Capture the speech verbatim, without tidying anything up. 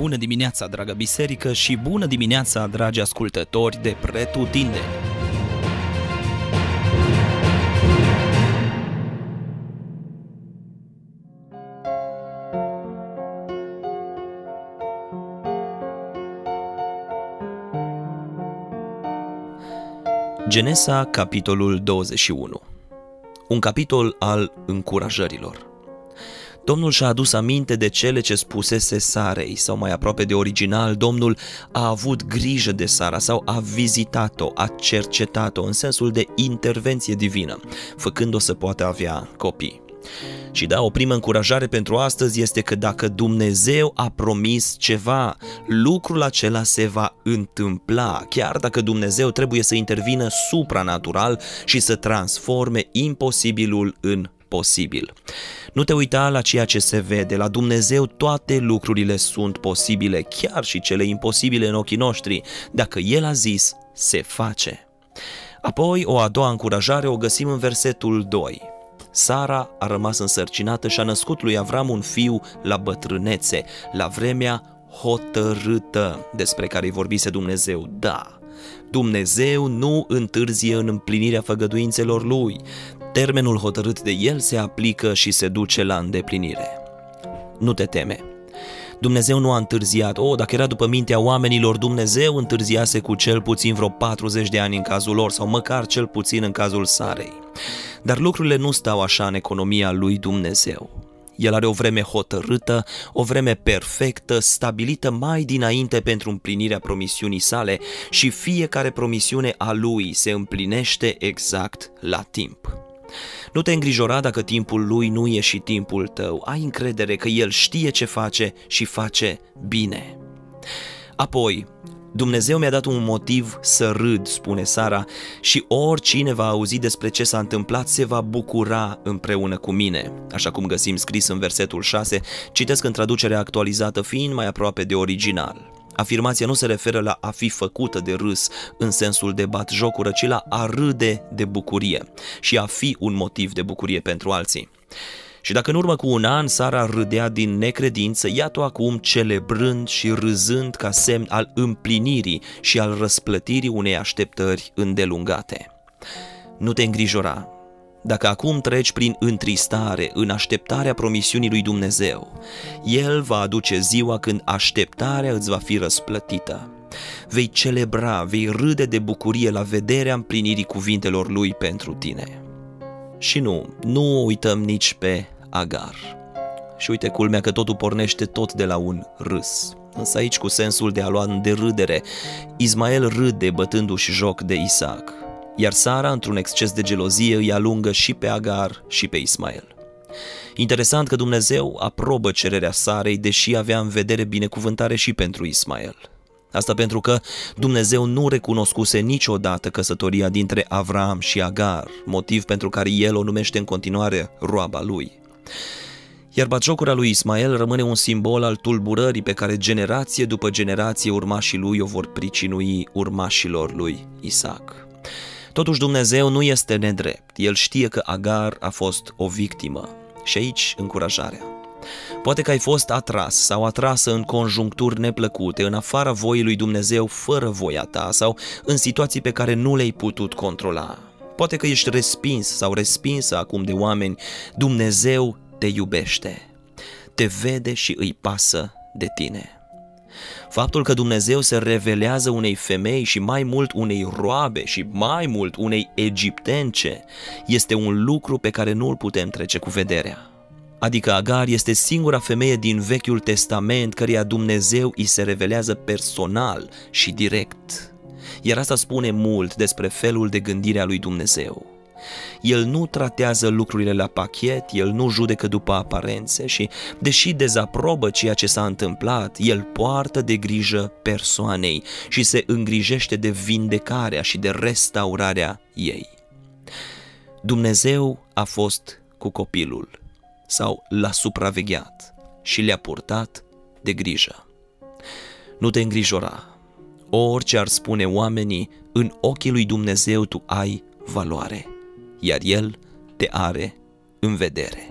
Bună dimineața, dragă biserică, și bună dimineața, dragi ascultători de pretutindeni! Genesa, capitolul douăzeci și unu. Un capitol al încurajărilor. Domnul și-a adus aminte de cele ce spusese Sarei, sau mai aproape de original, Domnul a avut grijă de Sara sau a vizitat-o, a cercetat-o în sensul de intervenție divină, făcând-o să poată avea copii. Și da, o primă încurajare pentru astăzi este că dacă Dumnezeu a promis ceva, lucrul acela se va întâmpla, chiar dacă Dumnezeu trebuie să intervină supranatural și să transforme imposibilul în posibil. Nu te uita la ceea ce se vede, la Dumnezeu toate lucrurile sunt posibile, chiar și cele imposibile în ochii noștri. Dacă El a zis, se face. Apoi, o a doua încurajare o găsim în versetul doi. Sara a rămas însărcinată și a născut lui Avraam un fiu la bătrânețe, la vremea hotărâtă despre care îi vorbise Dumnezeu. Da, Dumnezeu nu întârzie în împlinirea făgăduințelor Lui. Termenul hotărât de El se aplică și se duce la îndeplinire. Nu te teme! Dumnezeu nu a întârziat. O, dacă era după mintea oamenilor, Dumnezeu întârziase cu cel puțin vreo patruzeci de ani în cazul lor, sau măcar cel puțin în cazul Sarei. Dar lucrurile nu stau așa în economia lui Dumnezeu. El are o vreme hotărâtă, o vreme perfectă, stabilită mai dinainte pentru împlinirea promisiunii sale, și fiecare promisiune a lui se împlinește exact la timp. Nu te îngrijora dacă timpul lui nu e și timpul tău. Ai încredere că El știe ce face și face bine. Apoi, Dumnezeu mi-a dat un motiv să râd, spune Sara, și oricine va auzi despre ce s-a întâmplat se va bucura împreună cu mine, așa cum găsim scris în versetul șase, citesc în traducerea actualizată fiind mai aproape de original. Afirmația nu se referă la a fi făcută de râs în sensul de batjocură, ci la a râde de bucurie și a fi un motiv de bucurie pentru alții. Și dacă în urmă cu un an Sara râdea din necredință, iată-o acum celebrând și râzând ca semn al împlinirii și al răsplătirii unei așteptări îndelungate. Nu te îngrijora. Dacă acum treci prin întristare în așteptarea promisiunii lui Dumnezeu, El va aduce ziua când așteptarea îți va fi răsplătită. Vei celebra, vei râde de bucurie la vederea împlinirii cuvintelor Lui pentru tine. Și nu, nu uităm nici pe Agar. Și uite culmea că totul pornește tot de la un râs. Însă aici cu sensul de a lua de râdere. Ismael râde bătându-și joc de Isaac, iar Sara, într-un exces de gelozie, îi alungă și pe Agar și pe Ismael. Interesant că Dumnezeu aprobă cererea Sarei, deși avea în vedere binecuvântare și pentru Ismael. Asta pentru că Dumnezeu nu recunoscuse niciodată căsătoria dintre Avraam și Agar, motiv pentru care El o numește în continuare roaba Lui. Iar batjocura lui Ismael rămâne un simbol al tulburării pe care generație după generație urmașii lui o vor pricinui urmașilor lui Isaac. Totuși Dumnezeu nu este nedrept, El știe că Agar a fost o victimă. Și aici încurajarea. Poate că ai fost atras sau atrasă în conjuncturi neplăcute, în afara voii lui Dumnezeu, fără voia ta, sau în situații pe care nu le-ai putut controla. Poate că ești respins sau respinsă acum de oameni. Dumnezeu te iubește, te vede și îi pasă de tine. Faptul că Dumnezeu se revelează unei femei și mai mult unei roabe și mai mult unei egiptence este un lucru pe care nu îl putem trece cu vederea. Adică Agar este singura femeie din Vechiul Testament căreia Dumnezeu îi se revelează personal și direct. Iar asta spune mult despre felul de gândire a lui Dumnezeu. El nu tratează lucrurile la pachet, El nu judecă după aparențe și, deși dezaprobă ceea ce s-a întâmplat, El poartă de grijă persoanei și se îngrijește de vindecarea și de restaurarea ei. Dumnezeu a fost cu copilul sau l-a supravegheat și le-a purtat de grijă. Nu te îngrijora. Orice ar spune oamenii, în ochii lui Dumnezeu tu ai valoare, iar El te are în vedere.